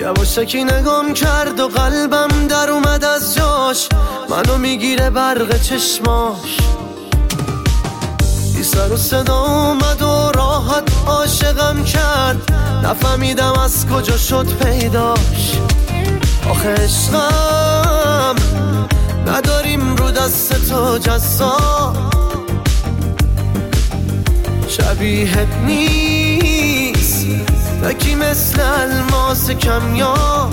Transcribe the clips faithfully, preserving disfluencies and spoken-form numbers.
یواشکی نگام کرد و قلبم در اومد از جاش، منو میگیره برق چشماش. این سر و صدا اومد و راحت عاشقم کرد، نفهمیدم از کجا شد پیداش. آخه عشقم نداریم رو دست تو جزا، شبیهت نیست نکی مثل الماس کمیاب.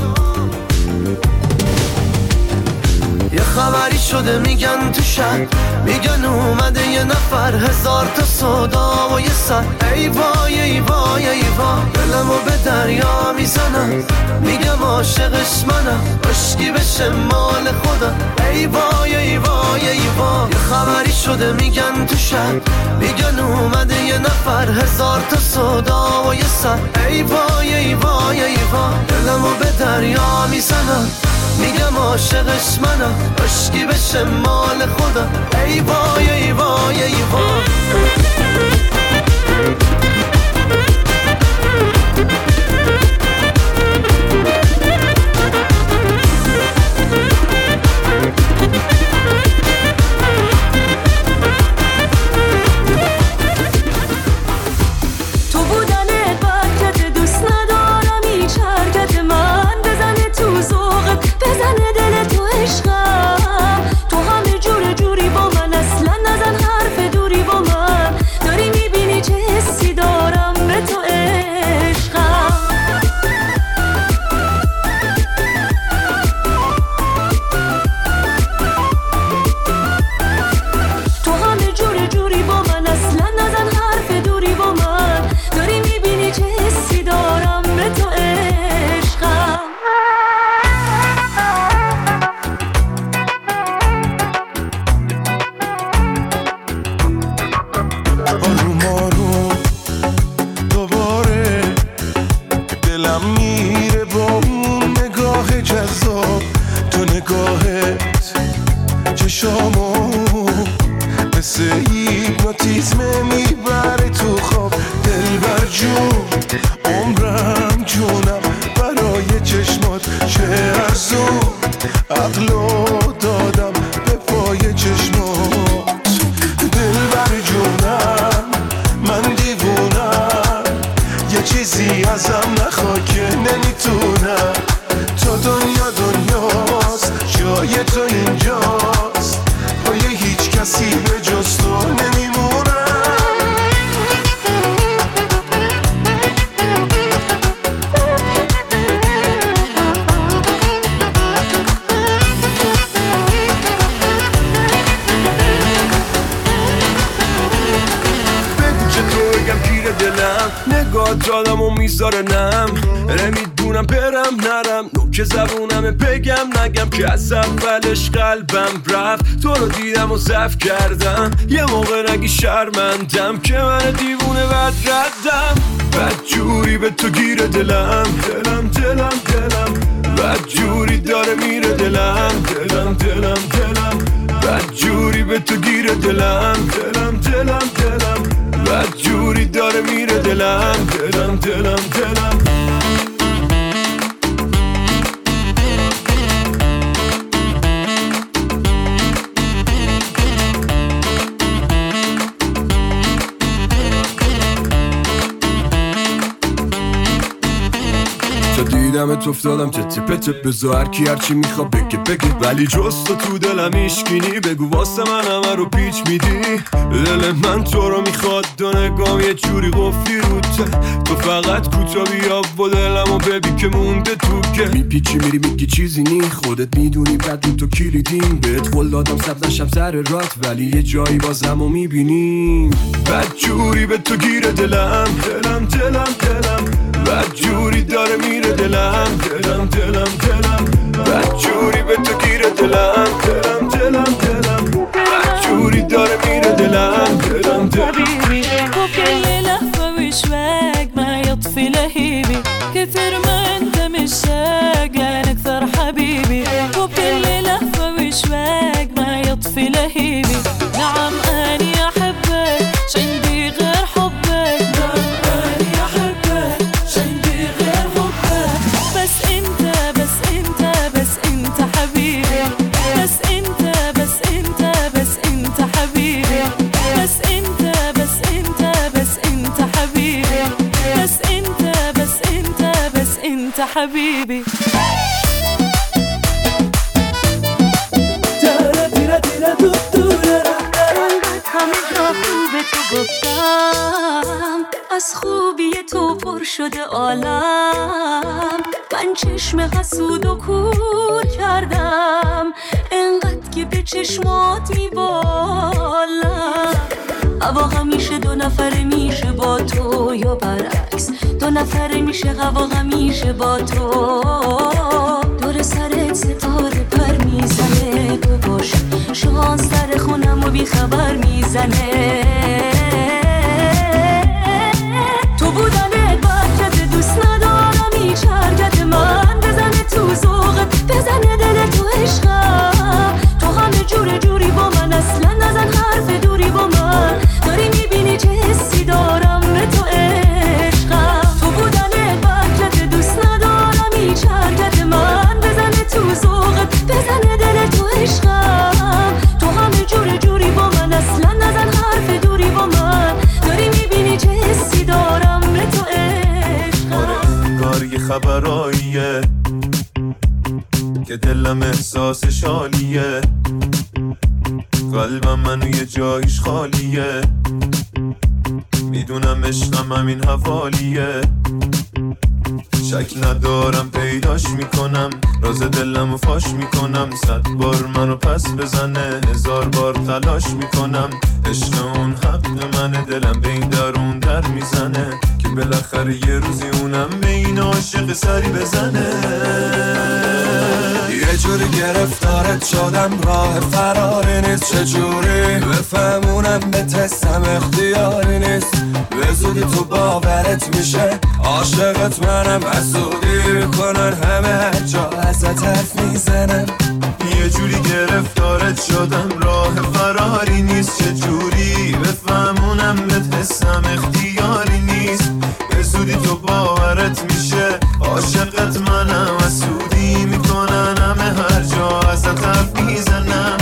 یه خبری شده میگن تو شهر، میگن اومده یه نفر، هزار تا صدا و یه سر. ای وای ای وای ای وای، دلمو به دریا میزنم، میگم عاشقش منم، عشقی بشه مال خودم. ای وای ای وای ای وای، یه خبری شده میگن تو شهر، میگن اومده یه نفر، هزار تا صدا و یه سر. ای وای ای وای ای وای، دلمو به دریا میزنم، میگم عاشقش منم، عشقی بشه مال خودم. ای وای ای وای ای وای. تو بودنت برکت، دوست ندارم این حرکت من، بزنه تو ذوقت، بزنه دل تو عشقم. تو همه جور جوری با من، اصلا نزن حرف دوری با من، داری میبینی چه حسی دارم به تو عشقم. تو همه جور جوری با من، اصلا نزن حرف دوری با من، داری میبینی چه حسی دارم به تو عشقم. ضعف کردم یه موقع، نگی شرمندم که من دیوونه بد ردم، بد جوری به تو گیره دلم، دلم دلم دلم، بد جوری داره میره دلم، دلم دلم دلم، بد جوری به تو گیره دلم، دلم دلم دلم، بد جوری داره میره دلم، دلم دلم دلم. دمت افتادم چه تپه تپ، بزا هرکی هرچی میخواب بگه بگه، ولی جست تو دلم ایشکینی، بگو واسه من همه رو پیچ میدی. دل من تو رو میخواد، دو نگام یه جوری قفلی روته، تو فقط کوتا بیا و دلم و ببی که مونده تو که میپیچی میری میگی چیزی نی، خودت میدونی بعد تو کلیدیم، بهت قول دادم سب نشم سر رات، ولی یه جایی باز همو میبینیم. بد جوری به تو گیره دلم، دلم دلم دلم، بد جوری داره میره دلم، دلم دلم دلم، بد جوری به تو گیره دلم، دلم دلم دلم، بد جوری داره میره دلم، دلم دلم. وكل لحظة بشواق ما يطفي لهيبي، كتر ما انت مشتاق انا اكثر حبيبي. وكل لحظة بشواق ما يطفي لهيبي، نعم اني احبك شندي غير حبك، نعم اني احبك شندي غير حبك، بس انت انت حبيبي ترى ترى ترى ترى خوبه تو گفتم از خوبی تو پر شده عالم، من چشم حسود و کور کردم انقدر که به چشمات میبالم. هوا همیشه دو نفره میشه با تو یا برعکس، دو نفره میشه هوا همیشه با تو، دور سرت ستاره پر میزنه، تو باش شانس در خونم و بیخبر میزنه. تو بودنت برکت، دوست ندارم هیچ حرکت من، بزنه تو ذوقت، بزنه دل تو عشقم، تو همه جور جوری با من، اصلا نزن حرف دوری با من، داری میبینی چه حسی دارم به تو عشقم. تو بودنت برکت، دوست ندارم هیچ حرکت من، بزنه تو ذوقت، بزنه دل تو عشقم، جوری جوری با من، اصلا نزن حرف دوری با من، داری میبینی چه حسی دارم به تو عشقم. آره کاری خبراییه که دلم احساسش عالیه، قلبم منو یه جایش خالیه، میدونم عشقم همین حوالیه، شک ندارم پیداش میکنم، راز دلمو فاش میکنم، صد بار منو پس بزنه، هزار بار تلاش میکنم، عشق اون حق منه، دلم به این در اون در میزنه، که بالاخره یه روزی اونم به این عاشق سری بزنه. یه جوری گرفتارت شدم راه فراری نیست، چجوری بفهمونم به تستم اختیاری نیست، به زودی تو باورت میشه عاشقت منم، حسودی کنن همه هر جا ازت حرف میزنم. یه جوری گرفتارت شدم راه فراری نیست، چجوری بفهمونم به تستم اختیاری نیست، به زودی تو باورت میشه عاشقت منم، حسودی میکنن همه هر جا ازت حرف میزنم.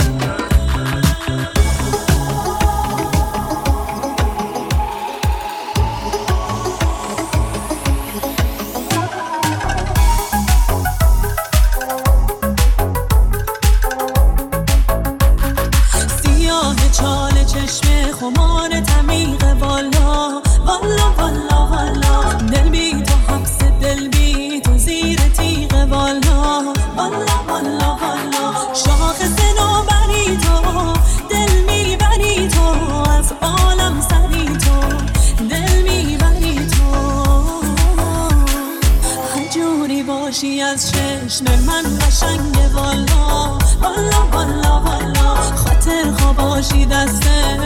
از چشم من قشنگه والا والا والا والا، خاطر خواباشی دسته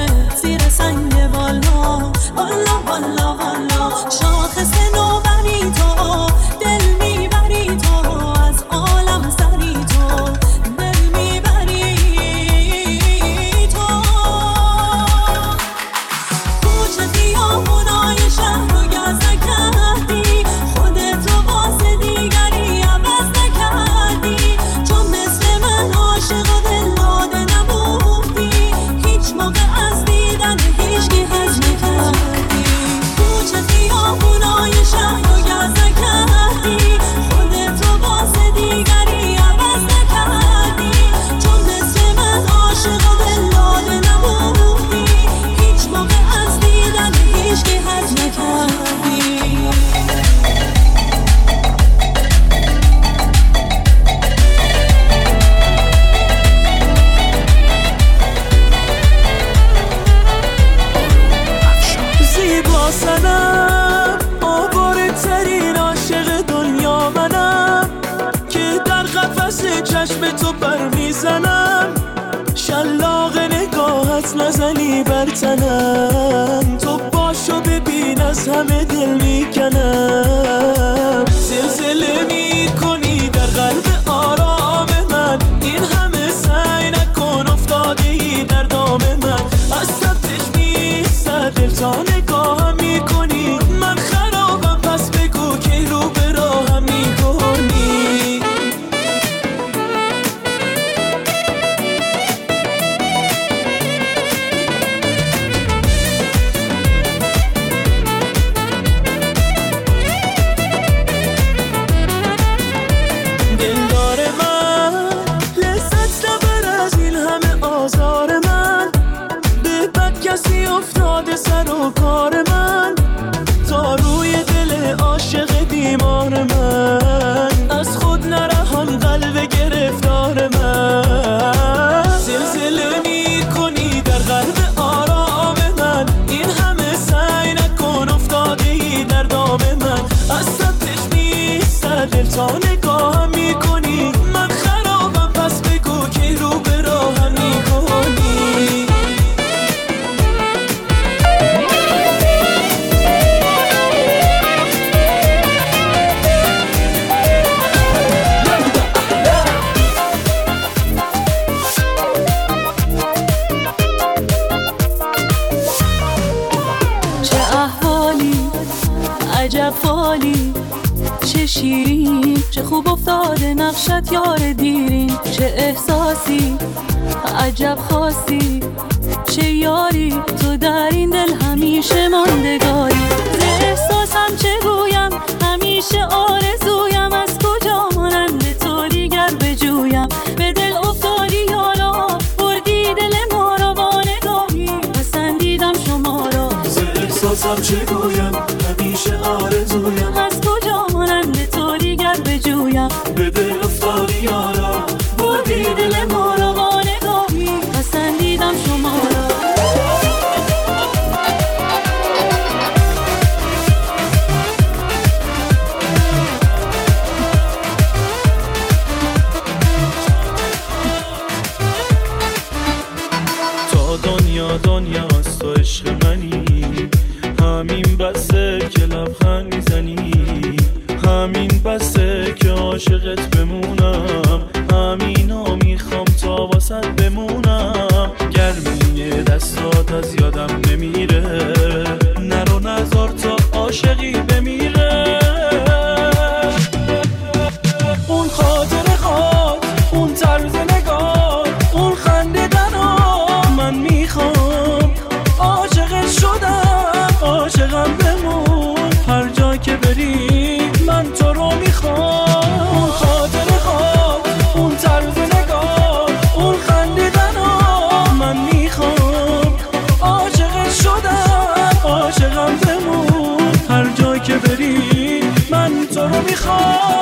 زیر سنگه والا والا والا والا، شاخص نوبری تو دل میبری، تو از عالم سری تو دل میبری، تو کوچه دیامونای شهر رو گزده کردی، خودت رو واسه دیگر نزنی بر تنم، تو باشو ببین از همه دل میکنم، زلزله میکنی در قلب آرام من، این همه سعی نکن افتاده ای در دام من، از سبتش نیست دل تا نگاه میکنی، من خرابم پس بگو که رو به راهم میکنی. داده سر و کار من، تا روی دل عاشق بیمار من، از خود نرهان قلب گرفتار من. زلزله می کنی در قلب آرام من، این همه سعی نکن افتاده ای در دام من. از سبتش نیستن دل تا نگاه می کنی، من خرابم پس بگو که رو به راهم می کنی. چه شیرین، چه خوب افتاده نقشت یار دیرین، چه احساسی عجب خاصی، چه یاری تو در این دل همیشه ماندگاری. نه احساسم چه گویم، همیشه آرزویم، از کجا مانند تو دیگر بجویم. به دل افتادی یارا، بردی دل ما را با نگاهی، پسندیدم شما را. نه احساسم چه گویم، همیشه آرزویم، از کجا مانند تو دیگر بجویم. به دل افتادی یارا، بردی دل ما را با نگاهی، پسندیدم شما را. تا دنیا دنیاست و عشق منی، همین بسه که لبخند میزنی، همین بسه که عاشقت بمونم، همینو میخوام تا واسط بمونم. گرمی دستات از یادم نمیره، نرو نذار تا عاشقی بمیره. اون خاطر خواد، اون طرز نگاه، اون خنده دنا، من میخوام عاشقت شدم، عاشقم بمون، هر جا که بری من تو رو میخوام. اون خاطر خواب، اون طرز نگاه، اون خندیدن ها، من میخوام عاشقت شدم، عاشقم بمون، هر جا که بری من تو رو میخوام.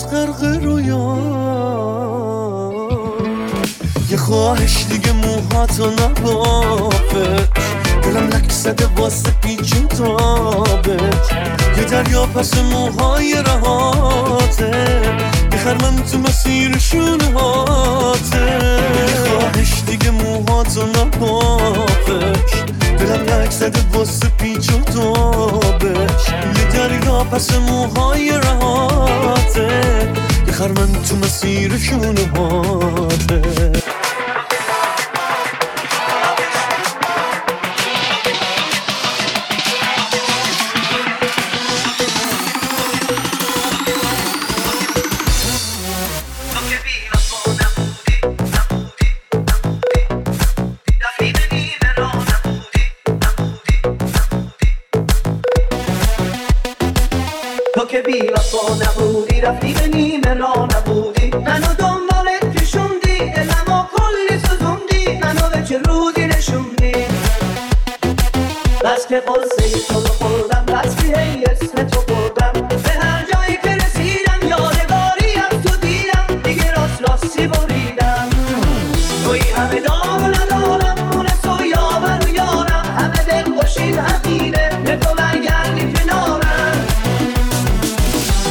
از غرق رویان یه خواهش دیگه موهاتو نبافت، دلم لک زده واسه پیچون تابت، یه دریا پس موهای رهاته، یه خرمن تو مسیر شونهاته، یه خواهش دیگه موهاتو نبافت، دلم لک زده واسه پیچون تابت، یه دریا پس موهای رهاته، یه خرمن تو مسیر شونهاته. تو که بی وفا نبودی رفتی به نیمه راه نبودی، منو دنبالت کشوندی، دلمو کلی سوزوندی، منو به چه رودی نشوندی، بس که قصه تو رو خوردم، بس که هی اسم تو بردم، به هر جایی که رسیدم یادگاریم تو دیدم، دیگه راست راستی بریدم، توی همه دام ندارم، مونس و یاور و یارم، همه دل خوشید همینه به تو برگردی کنارم،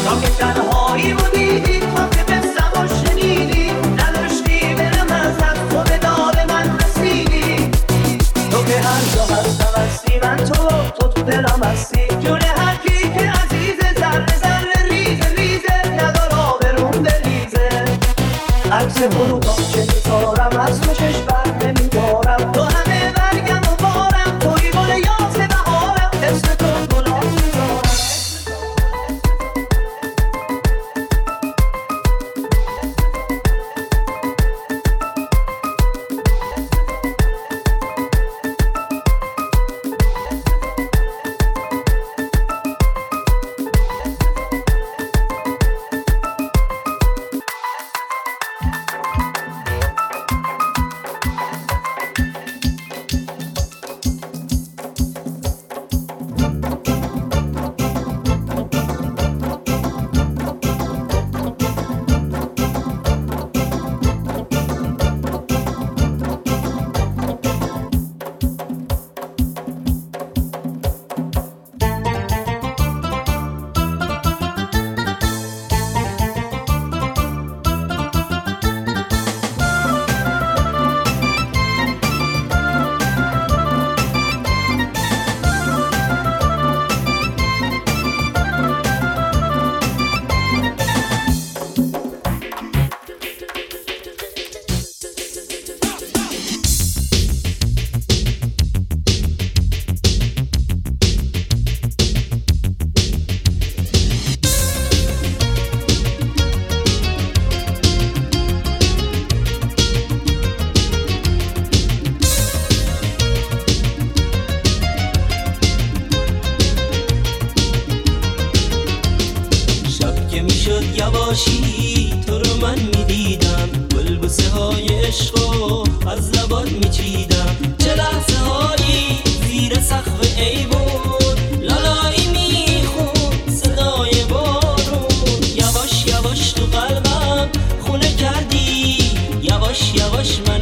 تا که تنهایی بودی، تا که بستم و شنیدی، نداشتی برم ازم، تو به دار من رسیدی، تو که هر جا هستم هستی، من تو و تو تو دلم هستی، جون هر کی که عزیزه، ذره ذره ریزه ریزه، ندار آبروم بریزه، عکس فروغم چه می‌دارم، از تو چشم بر نمی‌دارم، تو همه برگم و بارم، توی گل یاس بهارم، اسم تو یواش یواش من